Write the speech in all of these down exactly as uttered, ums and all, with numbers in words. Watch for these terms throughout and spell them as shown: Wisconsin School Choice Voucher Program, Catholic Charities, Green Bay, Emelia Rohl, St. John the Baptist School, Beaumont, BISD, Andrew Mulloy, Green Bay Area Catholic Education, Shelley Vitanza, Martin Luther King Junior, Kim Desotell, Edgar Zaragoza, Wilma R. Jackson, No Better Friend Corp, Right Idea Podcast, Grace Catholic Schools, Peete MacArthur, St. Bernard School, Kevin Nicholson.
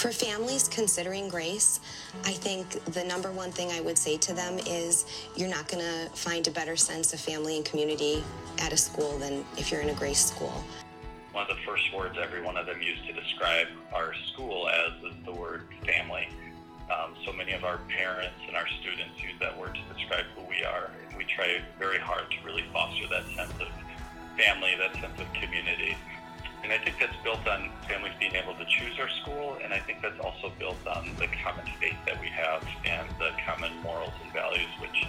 For families considering grace, I think the number one thing I would say to them is you're not going to find a better sense of family and community at a school than if you're in a grace school. One of the first words every one of them used to describe our school as is the word family. Um, so many of our parents and our students use that word to describe who we are. And we try very hard to really foster that sense of family, that sense of community. And I think that's built on families being able to choose our school, and I think that's also built on the common faith that we have and the common morals and values which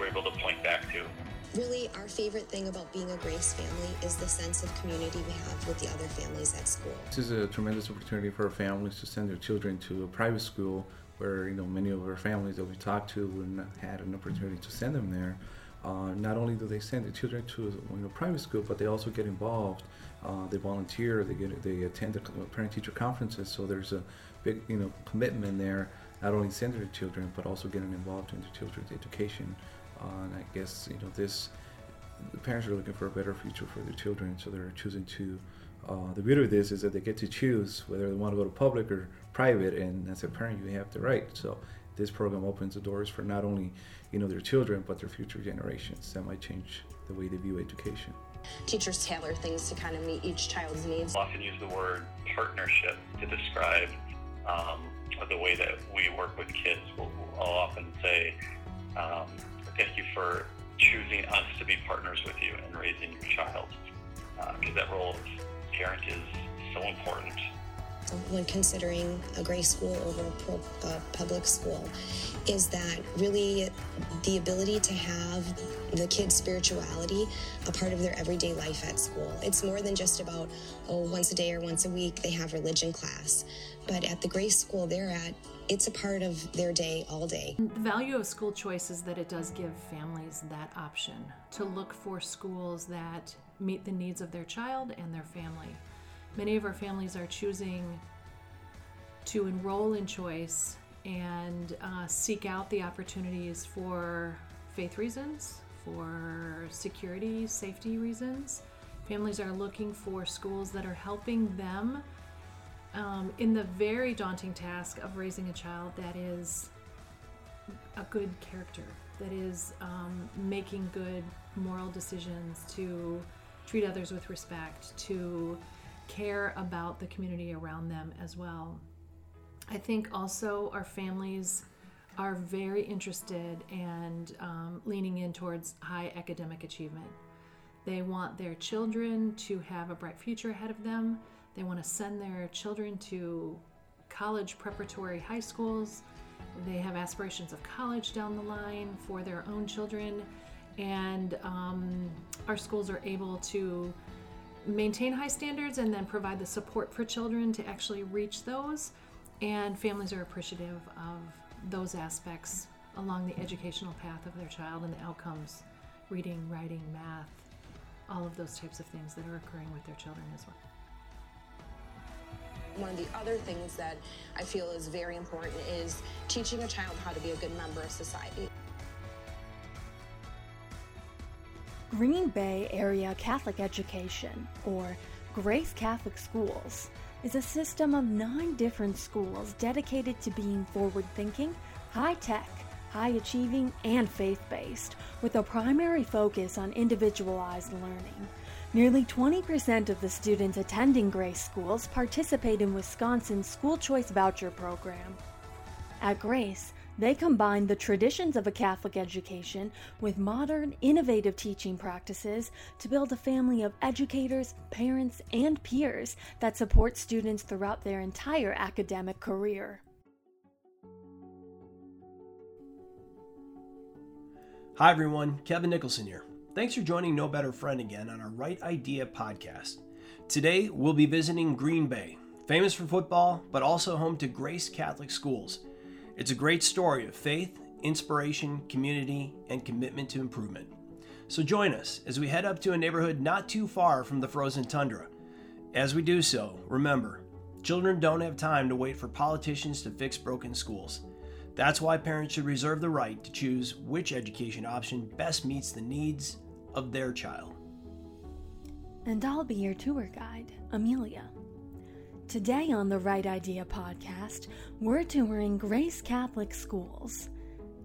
we're able to point back to. Really, our favorite thing about being a Grace family is the sense of community we have with the other families at school. This is a tremendous opportunity for families to send their children to a private school where, you know, many of our families that we talked to wouldn't have had an opportunity to send them there. Uh, not only do they send the children to, you know, private school, but they also get involved. Uh, they volunteer. They get. They attend the parent-teacher conferences. So there's a big, you know, commitment there. Not only sending their children, but also getting involved in the children's education. Uh, and I guess, you know, this. The parents are looking for a better future for their children, so they're choosing to. Uh, the beauty of this is that they get to choose whether they want to go to public or private, and as a parent, you have the right. So. This program opens the doors for not only, you know, their children, but their future generations. That might change the way they view education. Teachers tailor things to kind of meet each child's needs. We often use the word partnership to describe um, the way that we work with kids. We'll, we'll often say, um, thank you for choosing us to be partners with you in raising your child, because uh, that role of parent is so important. When considering a Grace school over a pro, uh, public school, is that really the ability to have the kids' spirituality a part of their everyday life at school. It's more than just about, oh, once a day or once a week they have religion class. But at the Grace school they're at, it's a part of their day all day. The value of school choice is that it does give families that option to look for schools that meet the needs of their child and their family. Many of our families are choosing to enroll in choice and uh, seek out the opportunities for faith reasons, for security, safety reasons. Families are looking for schools that are helping them um, in the very daunting task of raising a child that is a good character, that is um, making good moral decisions, to treat others with respect, to care about the community around them as well. I think also our families are very interested and um, leaning in towards high academic achievement. They want their children to have a bright future ahead of them. They want to send their children to college preparatory high schools. They have aspirations of college down the line for their own children. And um, our schools are able to maintain high standards and then provide the support for children to actually reach those, and families are appreciative of those aspects along the educational path of their child and the outcomes, reading, writing, math, all of those types of things that are occurring with their children as well. One of the other things that I feel is very important is teaching a child how to be a good member of society. Green Bay Area Catholic Education, or Grace Catholic Schools, is a system of nine different schools dedicated to being forward-thinking, high-tech, high-achieving, and faith-based, with a primary focus on individualized learning. Nearly twenty percent of the students attending Grace schools participate in Wisconsin's School Choice Voucher Program. At Grace, they combine the traditions of a Catholic education with modern, innovative teaching practices to build a family of educators, parents, and peers that support students throughout their entire academic career. Hi everyone, Kevin Nicholson here. Thanks for joining No Better Friend again on our Right Idea Podcast. Today, we'll be visiting Green Bay, famous for football, but also home to Grace Catholic Schools. It's a great story of faith, inspiration, community, and commitment to improvement. So join us as we head up to a neighborhood not too far from the frozen tundra. As we do so, remember, children don't have time to wait for politicians to fix broken schools. That's why parents should reserve the right to choose which education option best meets the needs of their child. And I'll be your tour guide, Amelia. Today on the Right Idea Podcast, we're touring Grace Catholic Schools.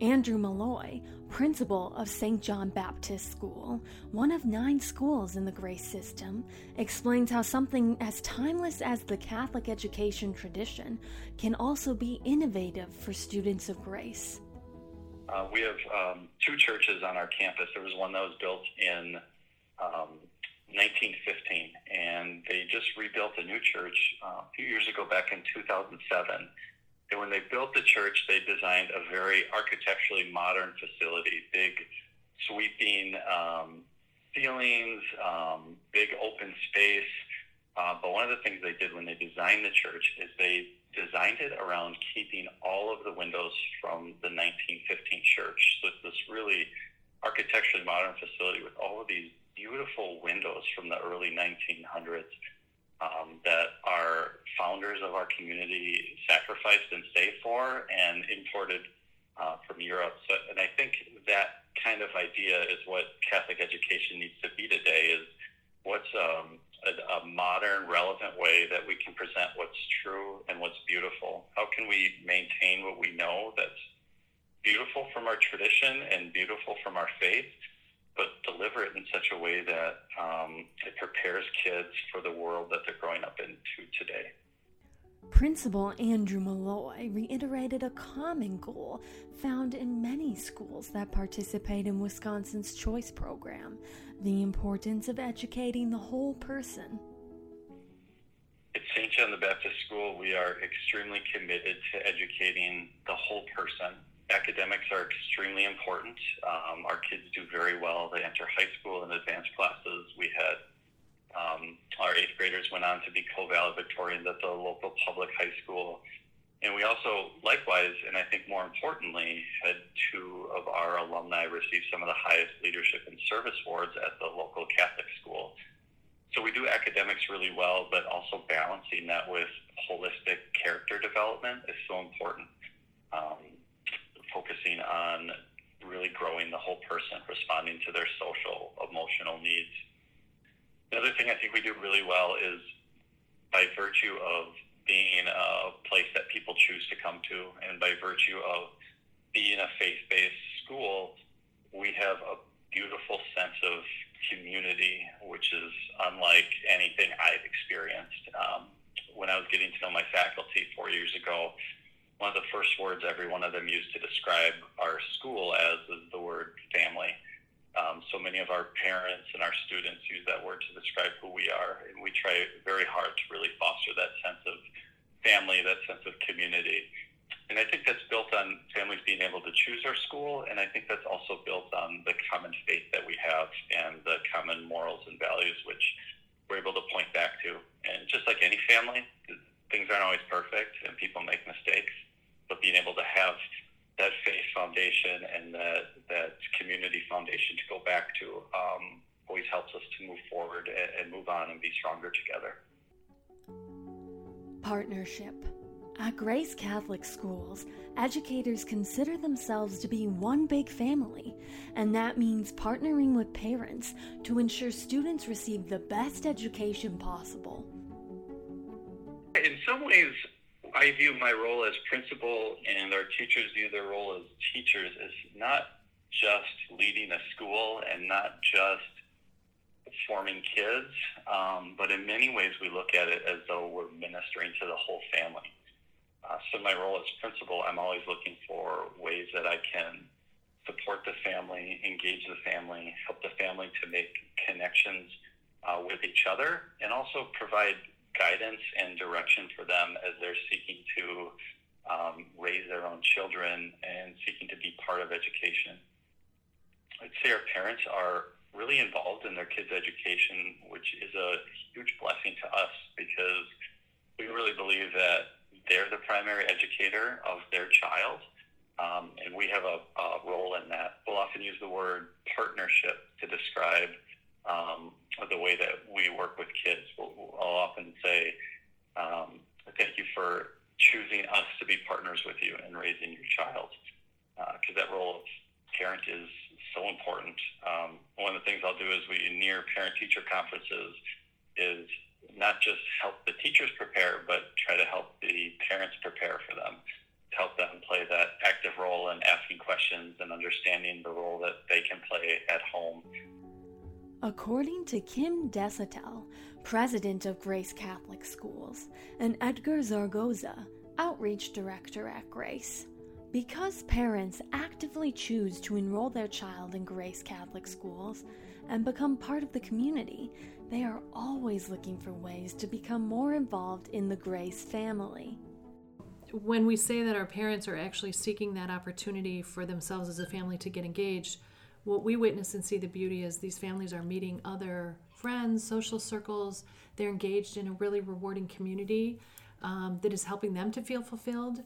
Andrew Mulloy, principal of Saint John the Baptist School, one of nine schools in the Grace system, explains how something as timeless as the Catholic education tradition can also be innovative for students of Grace. Uh, we have um, two churches on our campus. There was one that was built in um, nineteen fifteen, and they just rebuilt a new church uh, a few years ago, back in two thousand seven. And when they built the church, they designed a very architecturally modern facility, big sweeping um, ceilings, um, big open space. Uh, but one of the things they did when they designed the church is they designed it around keeping all of the windows from the nineteen fifteen church. So it's this really architecturally modern facility with all of these beautiful windows from the early nineteen hundreds. Um, that our founders of our community sacrificed and saved for and imported uh, from Europe. So, and I think that kind of idea is what Catholic education needs to be today, is what's um, a, a modern, relevant way that we can present what's true and what's beautiful. How can we maintain what we know that's beautiful from our tradition and beautiful from our faith, but deliver it in such a way that um, it prepares kids for the world that they're growing up into today. Principal Andrew Mulloy reiterated a common goal found in many schools that participate in Wisconsin's Choice Program, the importance of educating the whole person. At Saint John the Baptist School, we are extremely committed to educating the whole person. Academics are extremely important. Um, our kids do very well. They enter high school in advanced classes. We had um, our eighth graders went on to be co-valedictorians at the local public high school. And we also, likewise, and I think more importantly, had two of our alumni receive some of the highest leadership and service awards at the local Catholic school. So we do academics really well, but also balancing that with holistic character development is so important. Um, focusing on really growing the whole person, responding to their social, emotional needs. The other thing I think we do really well is, by virtue of being a place that people choose to come to, and by virtue of being a faith-based school, we have a beautiful sense of community, which is unlike anything I've experienced. Um, when I was getting to know my faculty four years ago, one of the first words every one of them used to describe our school as is the word family. Um, so many of our parents and our students use that word to describe who we are, and we try very hard to really foster that sense of family, that sense of community. And I think that's built on families being able to choose our school, and I think that's also built on the common faith that we have and the common morals and values which we're able to point back to. And just like any family, things aren't always perfect and people make mistakes. But being able to have that faith foundation and that, that community foundation to go back to um, always helps us to move forward and, and move on and be stronger together. Partnership. At Grace Catholic Schools, educators consider themselves to be one big family, and that means partnering with parents to ensure students receive the best education possible. In some ways, I view my role as principal, and our teachers view their role as teachers, as not just leading a school and not just forming kids, um, but in many ways we look at it as though we're ministering to the whole family. Uh, so my role as principal, I'm always looking for ways that I can support the family, engage the family, help the family to make connections uh, with each other, and also provide guidance and direction for them as they're seeking to um, raise their own children and seeking to be part of education. I'd say our parents are really involved in their kids' education, which is a huge blessing to us because we really believe that they're the primary educator of their child, um, and we have a, a role in that. We'll often use the word partnership to describe Um, the way that we work with kids. We'll, I'll often say, um, thank you for choosing us to be partners with you in raising your child, because uh, that role of parent is so important. Um, one of the things I'll do as we near parent-teacher conferences is not just help the teachers prepare, but try to help the parents prepare for them, help them play that active role in asking questions and understanding the role that they can play at home. According to Kim Desotell, president of Grace Catholic Schools, and Edgar Zaragoza, outreach director at Grace, because parents actively choose to enroll their child in Grace Catholic Schools and become part of the community, they are always looking for ways to become more involved in the Grace family. When we say that our parents are actually seeking that opportunity for themselves as a family to get engaged, what we witness and see the beauty is these families are meeting other friends, social circles. They're engaged in a really rewarding community um, that is helping them to feel fulfilled.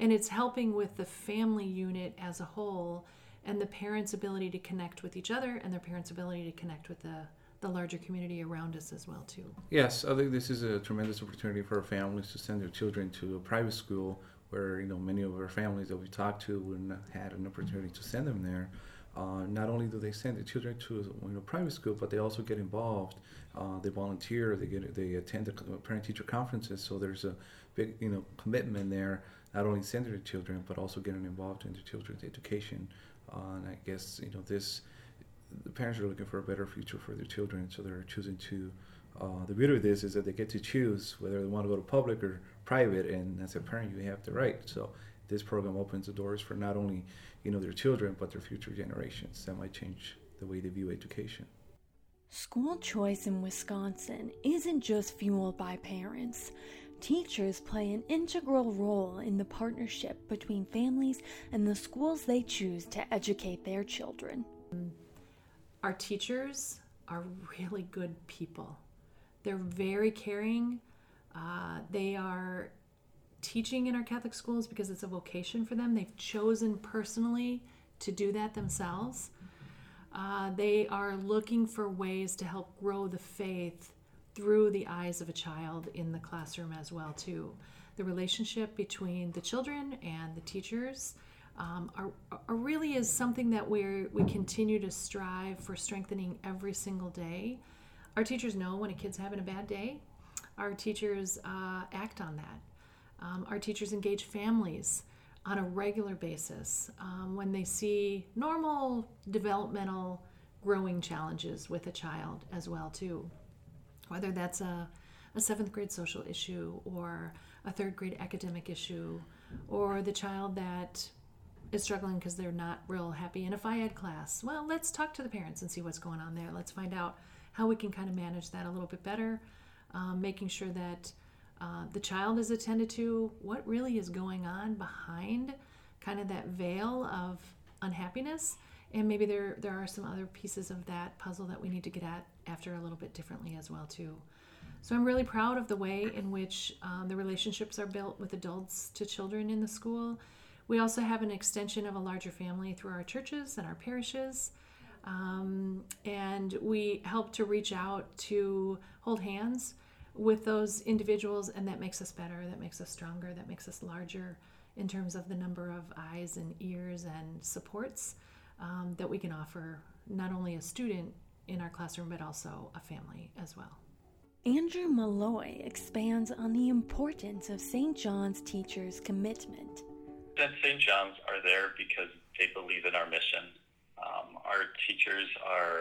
And it's helping with the family unit as a whole and the parents' ability to connect with each other and their parents' ability to connect with the the larger community around us as well, too. Yes, I think this is a tremendous opportunity for our families to send their children to a private school where, you know, many of our families that we talked to wouldn't have had an opportunity to send them there. Uh, not only do they send their children to, you know, private school, but they also get involved. Uh, they volunteer, they get, they attend the parent-teacher conferences, so there's a big, you know, commitment there, not only sending their children, but also getting involved in the children's education. Uh, and I guess, you know, this... the parents are looking for a better future for their children, so they're choosing to, uh, the beauty of this is that they get to choose whether they want to go to public or private, and as a parent, you have the right. So this program opens the doors for not only, you know, their children, but their future generations. That might change the way they view education. School choice in Wisconsin isn't just fueled by parents. Teachers play an integral role in the partnership between families and the schools they choose to educate their children. Our teachers are really good people. They're very caring. Uh, they are teaching in our Catholic schools because it's a vocation for them. They've chosen personally to do that themselves. Uh, they are looking for ways to help grow the faith through the eyes of a child in the classroom as well, too. The relationship between the children and the teachers Um, are, are really is something that we we continue to strive for strengthening every single day. Our teachers know when a kid's having a bad day. Our teachers uh, act on that. Um, our teachers engage families on a regular basis um, when they see normal developmental growing challenges with a child as well too. Whether that's a, a seventh grade social issue or a third grade academic issue or the child that is struggling because they're not real happy in a F I A D class. Well, let's talk to the parents and see what's going on there. Let's find out how we can kind of manage that a little bit better, um, making sure that uh, the child is attended to, what really is going on behind kind of that veil of unhappiness, and maybe there there are some other pieces of that puzzle that we need to get at after a little bit differently as well too. So I'm really proud of the way in which um, the relationships are built with adults to children in the school. We also have an extension of a larger family through our churches and our parishes, um, and we help to reach out to hold hands with those individuals, and that makes us better, that makes us stronger, that makes us larger in terms of the number of eyes and ears and supports um, that we can offer not only a student in our classroom, but also a family as well. Andrew Mulloy expands on the importance of Saint John's teachers' commitment. Saint John's are there because they believe in our mission. Um, our teachers are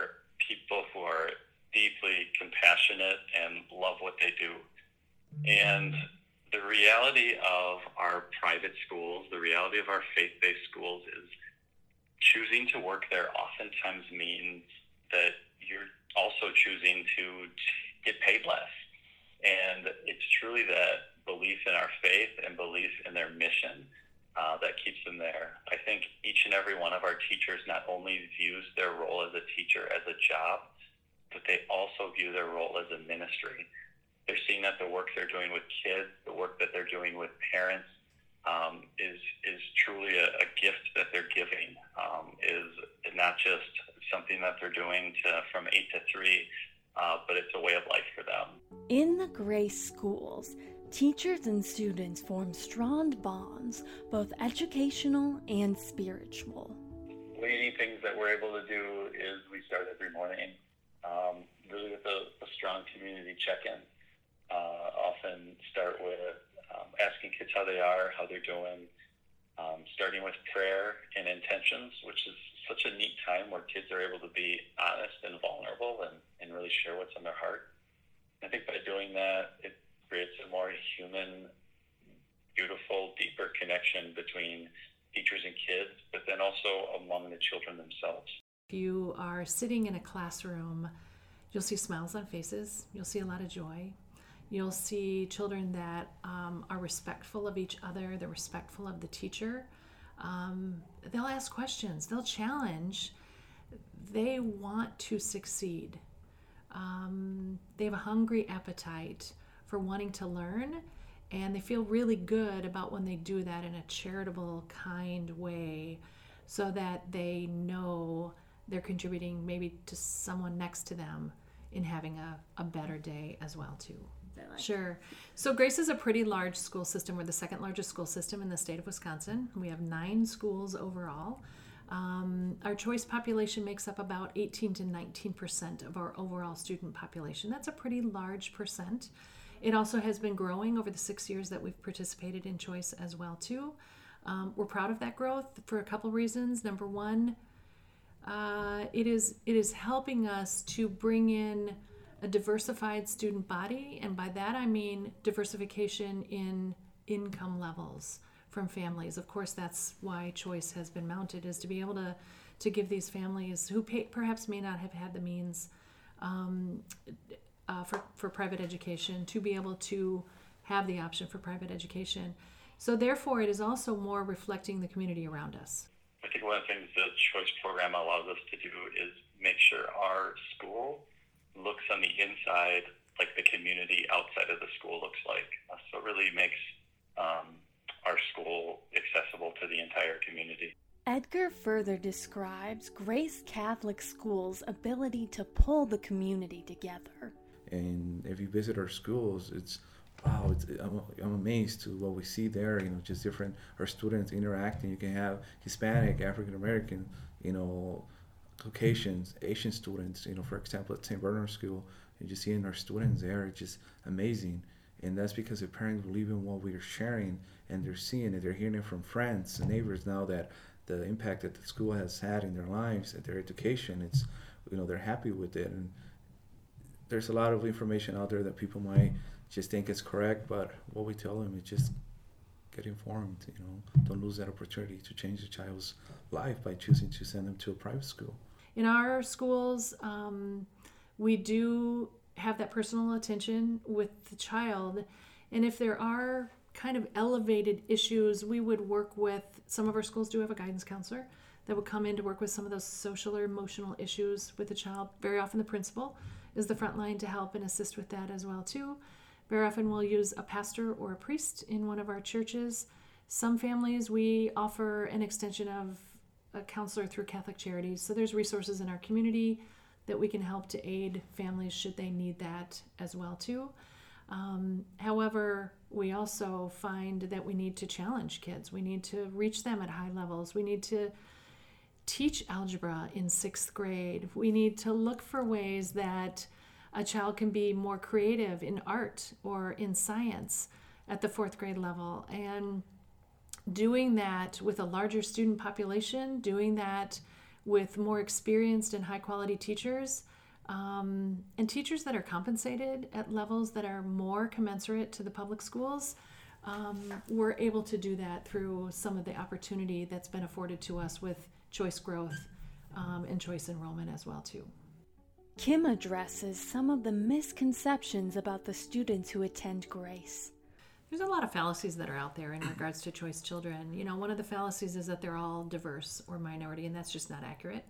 people who are deeply compassionate and love what they do. And the reality of our private schools, the reality of our faith-based schools is choosing to work there oftentimes means that you're also choosing to get paid less. And it's truly that belief in our faith and belief in their mission Uh, that keeps them there. I think each and every one of our teachers not only views their role as a teacher as a job, but they also view their role as a ministry. They're seeing that the work they're doing with kids, the work that they're doing with parents, um, is is truly a, a gift that they're giving. Um, is not just something that they're doing to, from eight to three, uh, but it's a way of life for them. In the Grace schools, teachers and students form strong bonds, both educational and spiritual. One of the things that we're able to do is we start every morning um, really with a, a strong community check-in. uh, often start with um, asking kids how they are, how they're doing, um, starting with prayer and intentions, which is such a neat time where kids are able to be honest and vulnerable and, and really share what's on their heart. And I think by doing that, it creates a more human, beautiful, deeper connection between teachers and kids, but then also among the children themselves. If you are sitting in a classroom, you'll see smiles on faces. You'll see a lot of joy. You'll see children that um, are respectful of each other. They're respectful of the teacher. Um, they'll ask questions. They'll challenge. They want to succeed. Um, they have a hungry appetite for wanting to learn, and they feel really good about when they do that in a charitable, kind way, so that they know they're contributing maybe to someone next to them in having a, a better day as well, too. Like sure. That. So Grace is a pretty large school system. We're the second largest school system in the state of Wisconsin. We have nine schools overall. Um, our choice population makes up about eighteen to nineteen percent of our overall student population. That's a pretty large percent. It also has been growing over the six years that we've participated in choice as well, too. Um, we're proud of that growth for a couple reasons. Number one, uh, it is it is helping us to bring in a diversified student body, and by that I mean diversification in income levels from families. Of course, that's why choice has been mounted, is to be able to, to give these families who pay, perhaps may not have had the means um, uh, for, for private education to be able to have the option for private education. So therefore, it is also more reflecting the community around us. I think one of the things the choice program allows us to do is make sure our school looks on the inside like the community outside of the school looks like. So it really makes um, our school accessible to the entire community. Edgar further describes Grace Catholic Schools' ability to pull the community together. And if you visit our schools, it's wow, it's, I'm, I'm amazed to what we see there, you know, just different, our students interacting. You can have Hispanic, African-American, you know, Caucasians, Asian students, you know, for example, at Saint Bernard School, and just seeing our students there, it's just amazing. And that's because the parents believe in what we are sharing, and they're seeing it, they're hearing it from friends and neighbors now that the impact that the school has had in their lives, at their education, it's, you know, they're happy with it. And there's a lot of information out there that people might just think it's correct, but what we tell them is just get informed, you know, don't lose that opportunity to change the child's life by choosing to send them to a private school. In our schools, um, we do have that personal attention with the child. And if there are kind of elevated issues, we would work with, some of our schools do have a guidance counselor that would come in to work with some of those social or emotional issues with the child. Very often the principal is the front line to help and assist with that as well, too. Very often we'll use a pastor or a priest in one of our churches. Some families, we offer an extension of a counselor through Catholic Charities. So there's resources in our community that we can help to aid families should they need that as well too. Um, however, we also find that we need to challenge kids. We need to reach them at high levels. We need to teach algebra in sixth grade. We need to look for ways that a child can be more creative in art or in science at the fourth grade level. And doing that with a larger student population, doing that with more experienced and high quality teachers, um, and teachers that are compensated at levels that are more commensurate to the public schools, um, we're able to do that through some of the opportunity that's been afforded to us with choice growth um, and choice enrollment as well too. Kim addresses some of the misconceptions about the students who attend Grace. There's a lot of fallacies that are out there in regards to choice children. You know, one of the fallacies is that they're all diverse or minority, and that's just not accurate.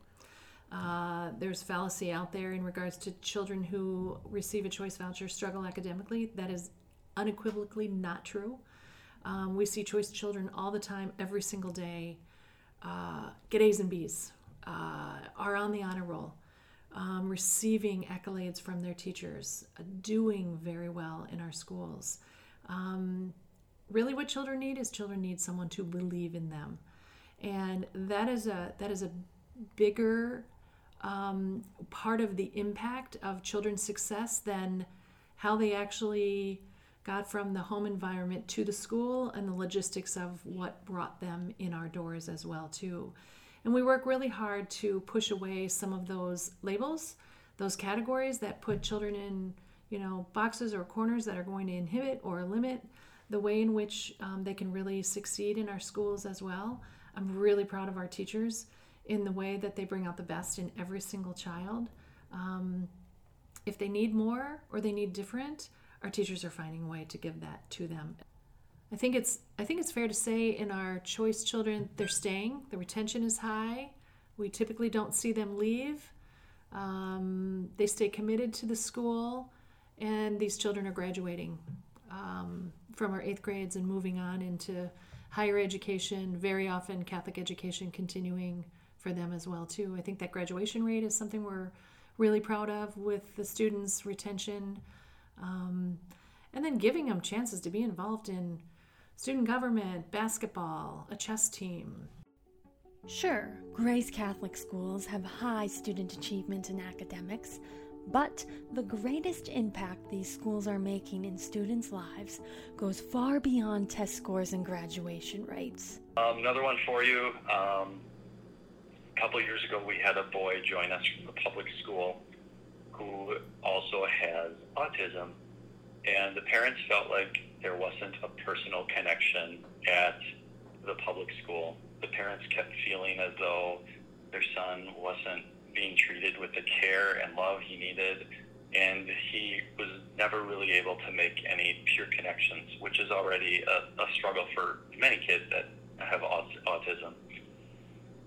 Uh, there's fallacy out there in regards to children who receive a choice voucher struggle academically. That is unequivocally not true. Um, we see choice children all the time, every single day, uh, get A's and B's, uh, are on the honor roll. Um, receiving accolades from their teachers, doing very well in our schools. Um, really what children need is children need someone to believe in them. And that is a that is a bigger um, part of the impact of children's success than how they actually got from the home environment to the school and the logistics of what brought them in our doors as well too. And we work really hard to push away some of those labels, those categories that put children in, you know, boxes or corners that are going to inhibit or limit the way in which um, they can really succeed in our schools as well. I'm really proud of our teachers in the way that they bring out the best in every single child. Um, if they need more or they need different, our teachers are finding a way to give that to them. I think it's I think it's fair to say in our choice children, they're staying. The retention is high. We typically don't see them leave. Um, they stay committed to the school, and these children are graduating um, from our eighth grades and moving on into higher education, very often Catholic education continuing for them as well too. I think that graduation rate is something we're really proud of with the students' retention. Um, and then giving them chances to be involved in student government, basketball, a chess team. Sure, Grace Catholic Schools have high student achievement in academics, but the greatest impact these schools are making in students' lives goes far beyond test scores and graduation rates. Um, another one for you. Um, a couple of years ago, we had a boy join us from the public school who also has autism, and the parents felt like there wasn't a personal connection at the public school. The parents kept feeling as though their son wasn't being treated with the care and love he needed, and he was never really able to make any pure connections, which is already a, a struggle for many kids that have autism.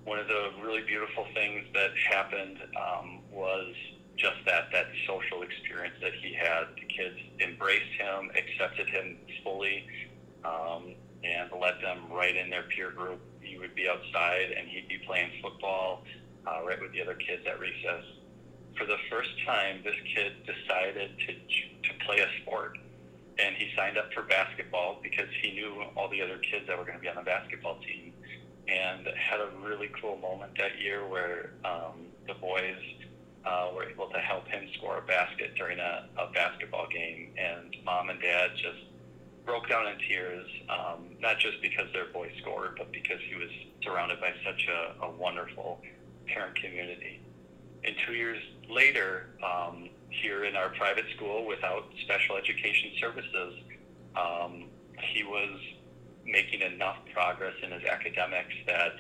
One of the really beautiful things that happened um, was just that, that social experience that he had. The kids embraced him, accepted him fully, um, and let them right in their peer group. He would be outside and he'd be playing football uh, right with the other kids at recess. For the first time, this kid decided to to play a sport, and he signed up for basketball because he knew all the other kids that were going to be on the basketball team, and had a really cool moment that year where um, the boys Uh, were able to help him score a basket during a, a basketball game, and mom and dad just broke down in tears, um, not just because their boy scored, but because he was surrounded by such a, a wonderful parent community. And two years later, um, here in our private school without special education services, um, he was making enough progress in his academics that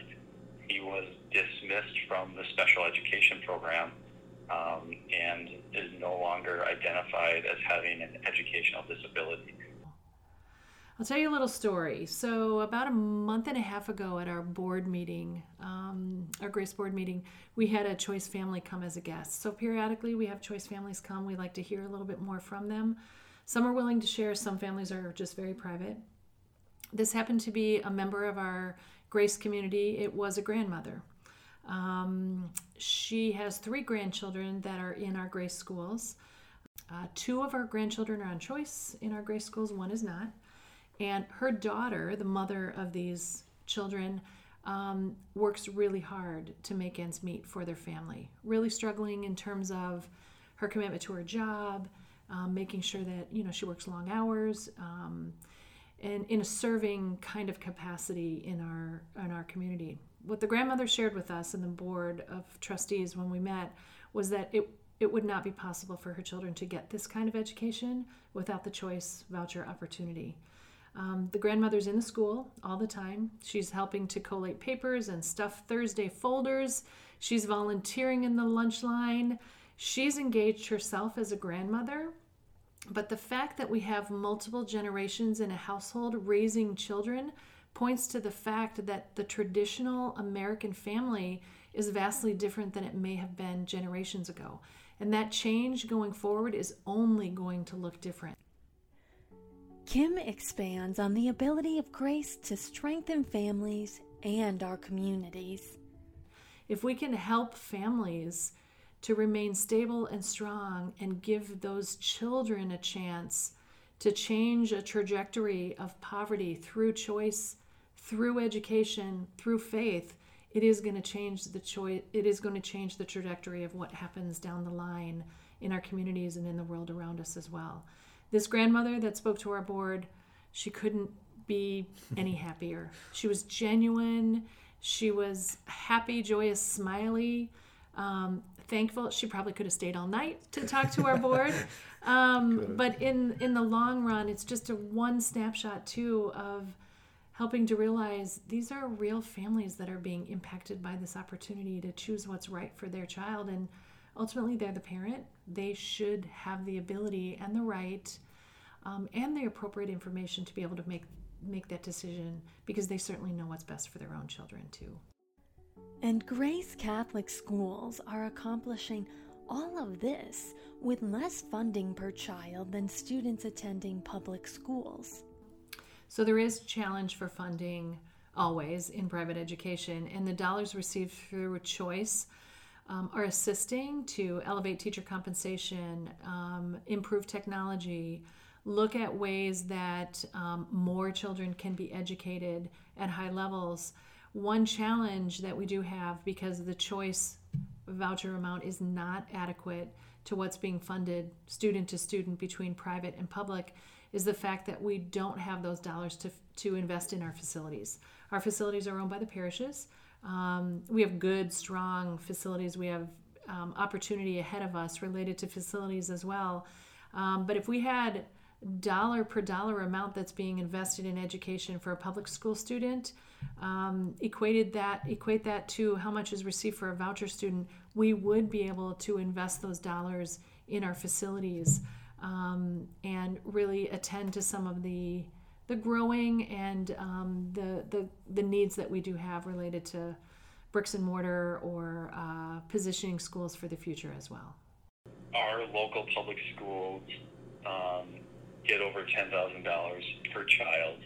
he was dismissed from the special education program. Um, and is no longer identified as having an educational disability. I'll tell you a little story. So about a month and a half ago at our board meeting, um, our Grace board meeting, we had a choice family come as a guest. So periodically we have choice families come. We like to hear a little bit more from them. Some are willing to share. Some families are just very private. This happened to be a member of our Grace community. It was a grandmother. Um, she has three grandchildren that are in our Grace schools. Uh, two of our grandchildren are on choice in our Grace schools, one is not. And her daughter, the mother of these children, um, works really hard to make ends meet for their family, really struggling in terms of her commitment to her job, um, making sure that, you know, she works long hours, um, and in a serving kind of capacity in our in our community. What the grandmother shared with us and the board of trustees when we met was that it, it would not be possible for her children to get this kind of education without the choice voucher opportunity. Um, the grandmother's in the school all the time. She's helping to collate papers and stuff Thursday folders. She's volunteering in the lunch line. She's engaged herself as a grandmother. But the fact that we have multiple generations in a household raising children points to the fact that the traditional American family is vastly different than it may have been generations ago. And that change going forward is only going to look different. Kim expands on the ability of Grace to strengthen families and our communities. If we can help families to remain stable and strong and give those children a chance to change a trajectory of poverty through choice, through education, through faith, it is going to change the choice. It is going to change the trajectory of what happens down the line in our communities and in the world around us as well. This grandmother that spoke to our board, she couldn't be any happier. She was genuine. She was happy, joyous, smiley, um, thankful. She probably could have stayed all night to talk to our board. Um, but in, in the long run, it's just a one snapshot, too, of helping to realize these are real families that are being impacted by this opportunity to choose what's right for their child. And ultimately, they're the parent. They should have the ability and the right um, and the appropriate information to be able to make make that decision, because they certainly know what's best for their own children, too. And Grace Catholic Schools are accomplishing all of this with less funding per child than students attending public schools. So there is challenge for funding always in private education, and the dollars received through choice Um, are assisting to elevate teacher compensation, um, improve technology, look at ways that um, more children can be educated at high levels. One challenge that we do have, because the choice voucher amount is not adequate to what's being funded student to student between private and public, is the fact that we don't have those dollars to to invest in our facilities. Our facilities are owned by the parishes. Um, we have good, strong facilities. We have um, opportunity ahead of us related to facilities as well. Um, but if we had dollar per dollar amount that's being invested in education for a public school student, um, equated that equate that to how much is received for a voucher student, we would be able to invest those dollars in our facilities um, and really attend to some of the the growing and um, the, the the needs that we do have related to bricks and mortar or uh, positioning schools for the future as well. Our local public schools um, get over ten thousand dollars per child,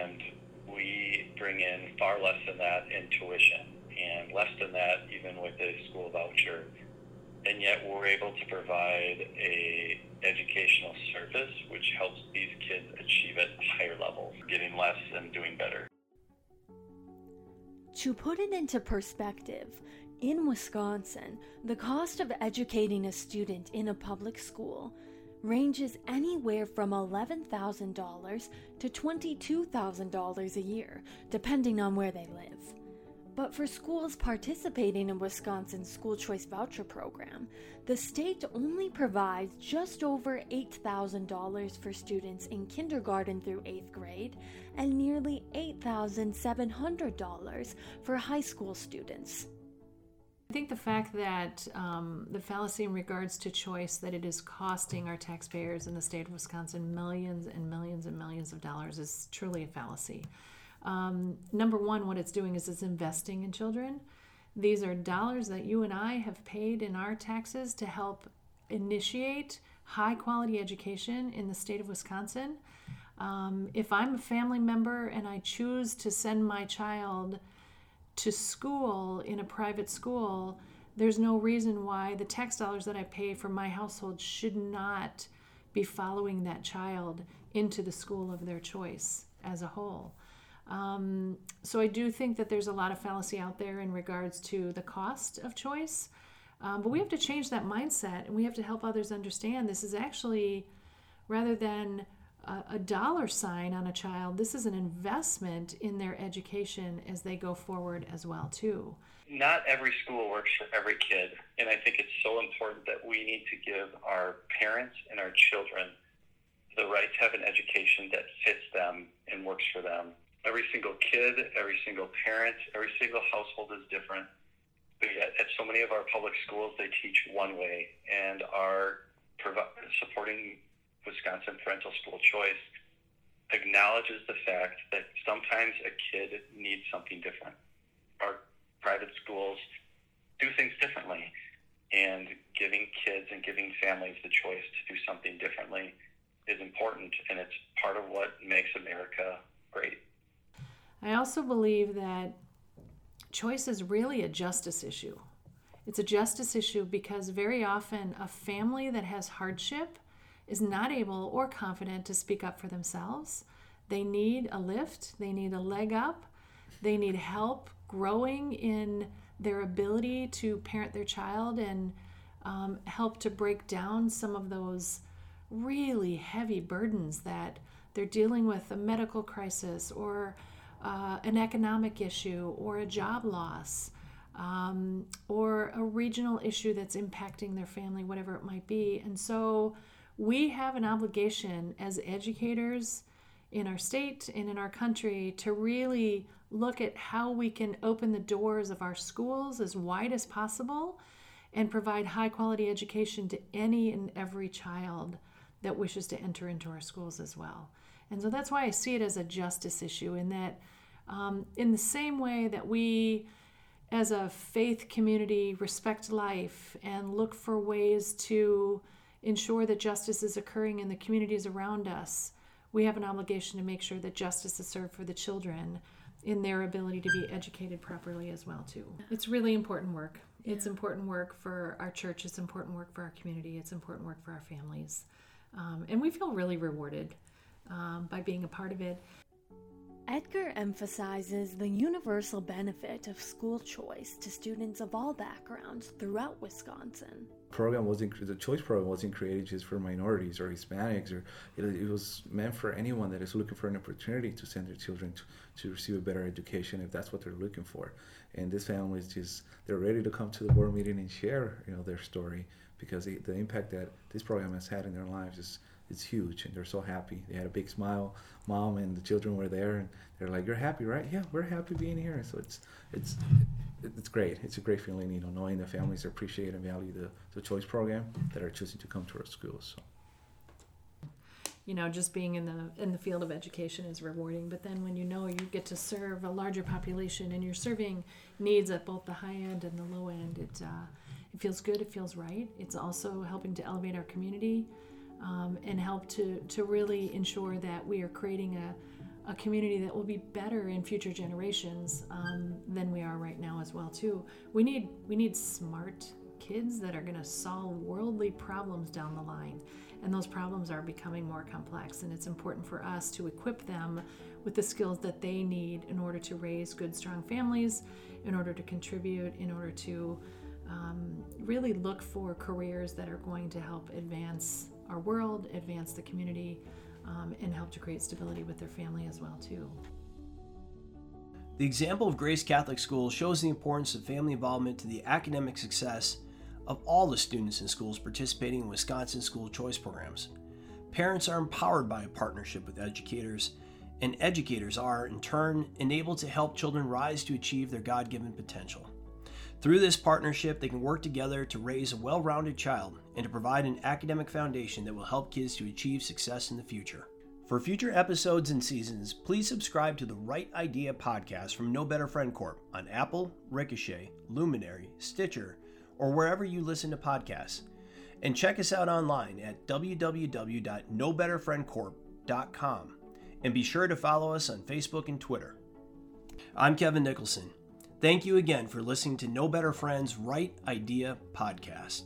and we bring in far less than that in tuition and less than that even with a school voucher. And yet we're able to provide a educational service which helps these kids achieve at higher levels, getting less and doing better. To put it into perspective, in Wisconsin, the cost of educating a student in a public school ranges anywhere from eleven thousand dollars to twenty-two thousand dollars a year, depending on where they live. But for schools participating in Wisconsin's School Choice Voucher Program, the state only provides just over eight thousand dollars for students in kindergarten through eighth grade and nearly eight thousand seven hundred dollars for high school students. I think the fact that um, the fallacy in regards to choice, that it is costing our taxpayers in the state of Wisconsin millions and millions and millions of dollars, is truly a fallacy. Um, number one, what it's doing is it's investing in children. These are dollars that you and I have paid in our taxes to help initiate high-quality education in the state of Wisconsin. Um, if I'm a family member and I choose to send my child to school in a private school, there's no reason why the tax dollars that I pay for my household should not be following that child into the school of their choice as a whole. Um, so I do think that there's a lot of fallacy out there in regards to the cost of choice, um, but we have to change that mindset, and we have to help others understand this is actually, rather than a, a dollar sign on a child, this is an investment in their education as they go forward as well, too. Not every school works for every kid, and I think it's so important that we need to give our parents and our children the right to have an education that fits them and works for them. Every single kid, every single parent, every single household is different. But yet, at so many of our public schools, they teach one way and are prov- supporting Wisconsin parental school choice acknowledges the fact that sometimes a kid needs something different. Our private schools do things differently, and giving kids and giving families the choice to do something differently is important, and it's part of what makes America great. I also believe that choice is really a justice issue. It's a justice issue because very often a family that has hardship is not able or confident to speak up for themselves. They need a lift. They need a leg up. They need help growing in their ability to parent their child and um, help to break down some of those really heavy burdens that they're dealing with, a medical crisis or uh, an economic issue or a job loss um, or a regional issue that's impacting their family, whatever it might be. And so we have an obligation as educators in our state and in our country to really look at how we can open the doors of our schools as wide as possible and provide high quality education to any and every child that wishes to enter into our schools as well. And so that's why I see it as a justice issue, in that um, in the same way that we as a faith community respect life and look for ways to ensure that justice is occurring in the communities around us, we have an obligation to make sure that justice is served for the children in their ability to be educated properly as well too. It's really important work. Yeah. It's important work for our church. It's important work for our community. It's important work for our families. Um, and we feel really rewarded um, by being a part of it. Edgar emphasizes the universal benefit of school choice to students of all backgrounds throughout Wisconsin. Program wasn't the choice program wasn't created just for minorities or Hispanics, or it, it was meant for anyone that is looking for an opportunity to send their children to, to receive a better education if that's what they're looking for. And these families just they're ready to come to the board meeting and share, you know, their story, because the, the impact that this program has had in their lives is. It's huge, and they're so happy. They had a big smile. Mom and the children were there, and they're like, "You're happy, right?" "Yeah, we're happy being here." So it's it's it's great. It's a great feeling, you know, knowing the families appreciate and value the, the choice program that are choosing to come to our schools. So, you know, just being in the in the field of education is rewarding, but then when you know you get to serve a larger population and you're serving needs at both the high end and the low end, it uh, it feels good. It feels right. It's also helping to elevate our community. Um, and help to, to really ensure that we are creating a, a community that will be better in future generations um, than we are right now as well too. We need we need smart kids that are going to solve worldly problems down the line, and those problems are becoming more complex, and it's important for us to equip them with the skills that they need in order to raise good, strong families, in order to contribute, in order to um, really look for careers that are going to help advance our world, advance the community, um, and help to create stability with their family as well too. The example of Grace Catholic Schools shows the importance of family involvement to the academic success of all the students in schools participating in Wisconsin school choice programs. Parents are empowered by a partnership with educators, and educators are, in turn, enabled to help children rise to achieve their God-given potential. Through this partnership, they can work together to raise a well-rounded child and to provide an academic foundation that will help kids to achieve success in the future. For future episodes and seasons, please subscribe to the Right Idea Podcast from No Better Friend Corp on Apple, Ricochet, Luminary, Stitcher, or wherever you listen to podcasts. And check us out online at w w w dot no better friend corp dot com. And be sure to follow us on Facebook and Twitter. I'm Kevin Nicholson. Thank you again for listening to No Better Friend's Right Idea Podcast.